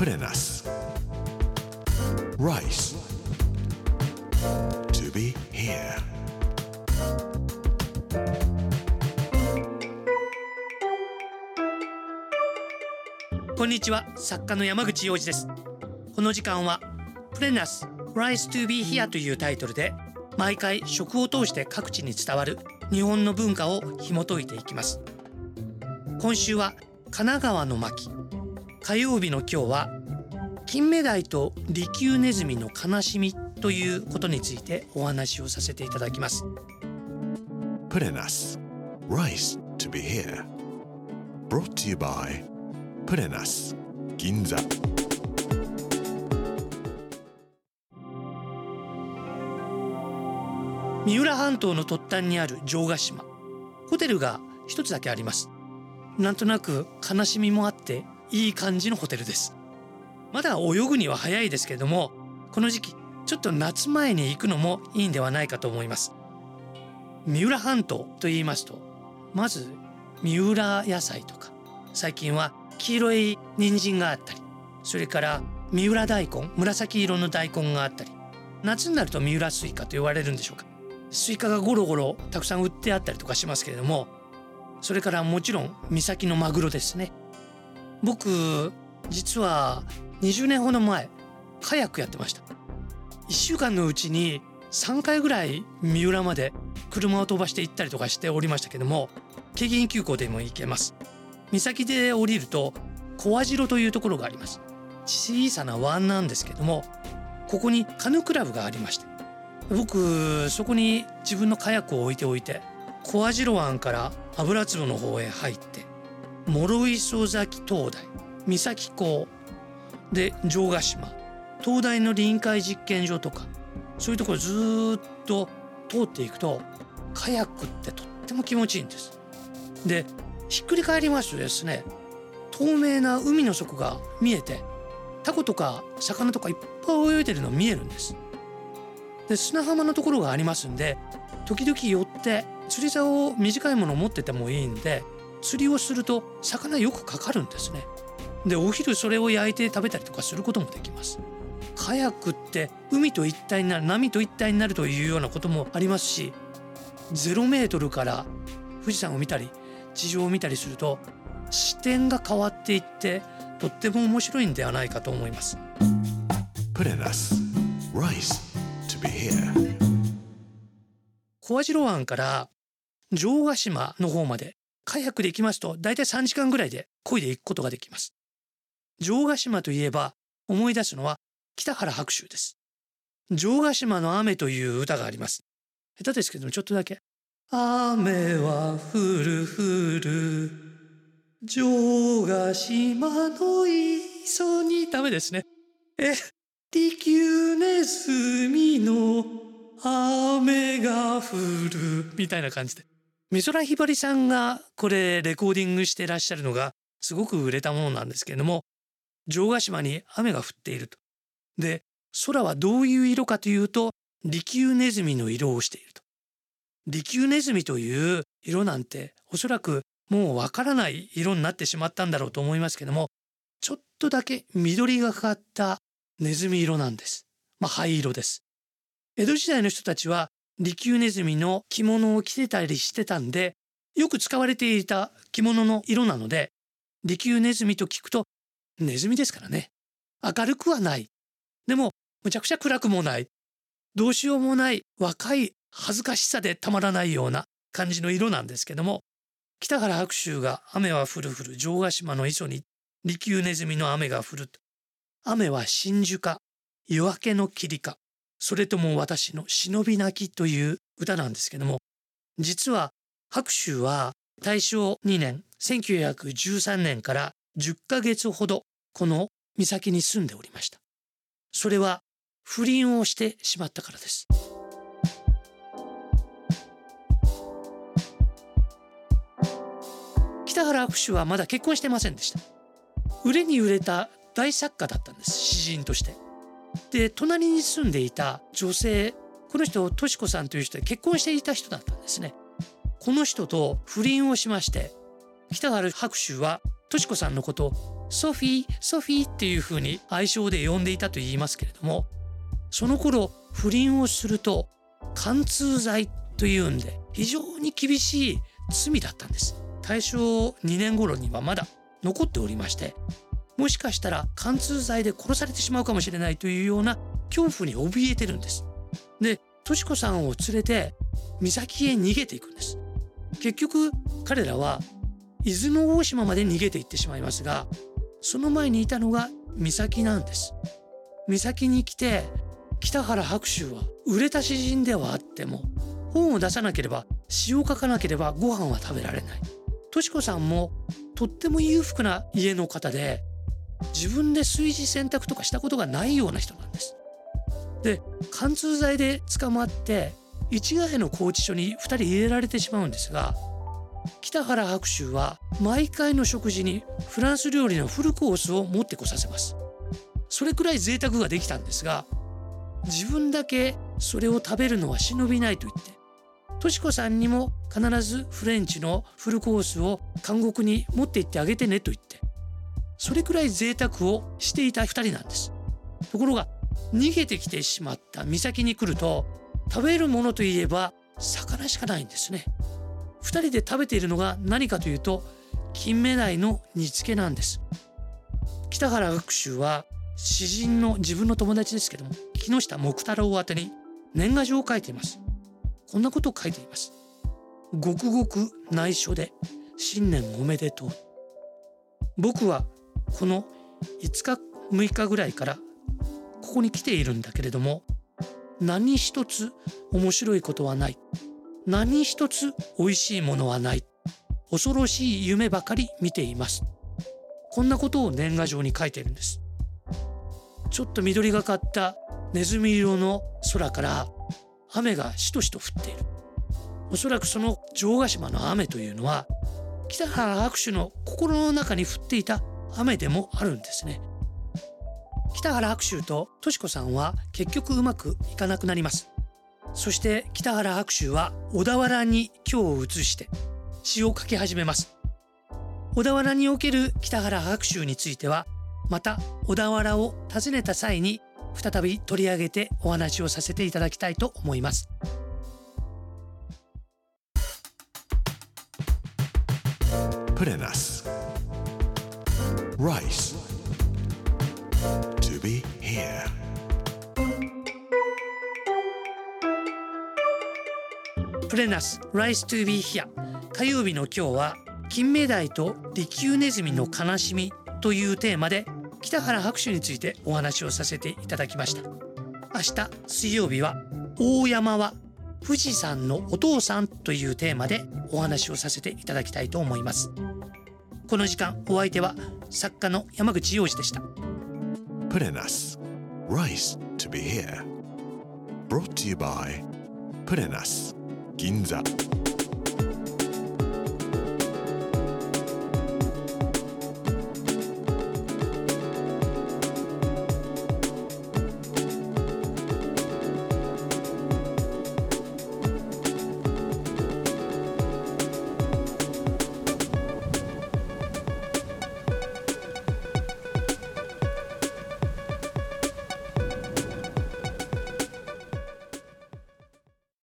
Puranas Rice To be here こんにちは、作家の山口洋二です。この時間は Puranas Rice To be here というタイトルで毎回食を通して各地に伝わる日本の文化を紐解いていきます。今週は神奈川の巻、火曜日の今日はキンメダイとリキュウネズミの悲しみということについてお話をさせていただきます。プレナス Rice to be here Brought to you by プレナス銀座。三浦半島の突端にある城ヶ島、ホテルが一つだけあります。なんとなく悲しみもあっていい感じのホテルです。まだ泳ぐには早いですけれども、この時期ちょっと夏前に行くのもいいんではないかと思います。三浦半島と言いますと、まず三浦野菜とか、最近は黄色い人参があったり、それから三浦大根、紫色の大根があったり、夏になると三浦スイカと言われるんでしょうか、スイカがゴロゴロたくさん売ってあったりとかしますけれども、それからもちろん三崎のマグロですね。僕実は20年ほど前カヤックやってました。1週間のうちに3回ぐらい三浦まで車を飛ばして行ったりとかしておりましたけども、京浜急行でも行けます。三崎で降りると小網代というところがあります。小さな湾なんですけども、ここにカヌークラブがありまして、僕そこに自分のカヤックを置いておいて、小網代湾から油壺の方へ入って、諸磯崎灯台、三崎港で城ヶ島、灯台の臨海実験場とか、そういうところずっと通っていくと、カヤックってとっても気持ちいいんです。で、ひっくり返りますとですね、透明な海の底が見えて、タコとか魚とかいっぱい泳いでるの見えるんです。で、砂浜のところがありますんで、時々寄って釣り竿を短いものを持っててもいいんで、釣りをすると魚よくかかるんですね。で、お昼それを焼いて食べたりとかすることもできます。カヤックって海と一体になる、波と一体になるというようなこともありますし、0メートルから富士山を見たり地上を見たりすると視点が変わっていって、とっても面白いんではないかと思います。プレナス Rice to be here。 小網代湾から城ヶ島の方までカヤックで行きますと、だいたい3時間ぐらいで漕いで行くことができます。城ヶ島といえば思い出すのは北原白秋です。城ヶ島の雨という歌があります。下手ですけどもちょっとだけ、雨は降る降る城ヶ島の磯に、ダメですねえ、リキュウネズミの雨が降るみたいな感じで、美空ひばりさんがこれレコーディングしてらっしゃるのがすごく売れたものなんですけれども、城ヶ島に雨が降っていると。で、空はどういう色かというと、リキュウネズミの色をしていると。リキュウネズミという色なんておそらくもうわからない色になってしまったんだろうと思いますけども、ちょっとだけ緑がかかったネズミ色なんです。まあ灰色です。江戸時代の人たちはリキュウネズミの着物を着てたりしてたんで、よく使われていた着物の色なので、リキュウネズミと聞くとネズミですからね、明るくはない、でもむちゃくちゃ暗くもない、どうしようもない、若い恥ずかしさでたまらないような感じの色なんですけども、北原白秋が雨は降る降る城ヶ島の磯にリキュウネズミの雨が降ると、雨は真珠か夜明けの霧か、それとも私の忍び泣きという歌なんですけども、実は白秋は大正2年1913年から10ヶ月ほどこの三崎に住んでおりました。それは不倫をしてしまったからです。北原白秋はまだ結婚してませんでした。売れに売れた大作家だったんです、詩人として。で、隣に住んでいた女性、この人としこさんという人で結婚していた人だったんですね。この人と不倫をしまして、北原白秋はとしこさんのことをソフィー、ソフィーっていう風に愛称で呼んでいたと言いますけれども、その頃不倫をすると姦通罪というんで非常に厳しい罪だったんです。大正2年頃にはまだ残っておりまして、もしかしたら姦通罪で殺されてしまうかもしれないというような恐怖に怯えてるんです。で、としこさんを連れて岬へ逃げていくんです。結局彼らは伊豆の大島まで逃げていってしまいますが、その前にいたのが岬なんです。岬に来て北原白秋は売れた詩人ではあっても本を出さなければ詩を書かなければご飯は食べられない。としこさんもとっても裕福な家の方で、自分で炊事洗濯とかしたことがないような人なんです。で、姦通罪で捕まって一ヶ江の拘置所に2人入れられてしまうんですが、北原白秋は毎回の食事にフランス料理のフルコースを持ってこさせます。それくらい贅沢ができたんですが、自分だけそれを食べるのは忍びないと言って、としこさんにも必ずフレンチのフルコースを監獄に持って行ってあげてねと言って、それくらい贅沢をしていた2人なんです。ところが逃げてきてしまった岬に来ると、食べるものといえば魚しかないんですね。2人で食べているのが何かというと、金目鯛の煮付けなんです。北原白秋は詩人の自分の友達ですけども、木下木太郎宛てに年賀状を書いています。こんなことを書いています。ごくごく内緒で新年おめでとう。僕はこの5日6日ぐらいからここに来ているんだけれども、何一つ面白いことはない。何一つ美味しいものはない。恐ろしい夢ばかり見ています。こんなことを年賀状に書いているんです。ちょっと緑がかったネズミ色の空から雨がしとしと降っている。おそらくその城ヶ島の雨というのは、北原白秋の心の中に降っていた雨でもあるんですね。北原白秋ととしこさんは結局うまくいかなくなります。そして北原白秋は小田原に居を移して詩を書き始めます。小田原における北原白秋については、また小田原を訪ねた際に再び取り上げてお話をさせていただきたいと思います。プレナス Rice to be here。 プレナス Rice to be here 火曜日の今日は、金目鯛と利休ネズミの悲しみというテーマで北原白秋についてお話をさせていただきました。明日水曜日は、大山は富士山のお父さんというテーマでお話をさせていただきたいと思います。この時間お相手は作家の山口洋二でした。プレナス Rice to be here Brought to you by プレナス銀座。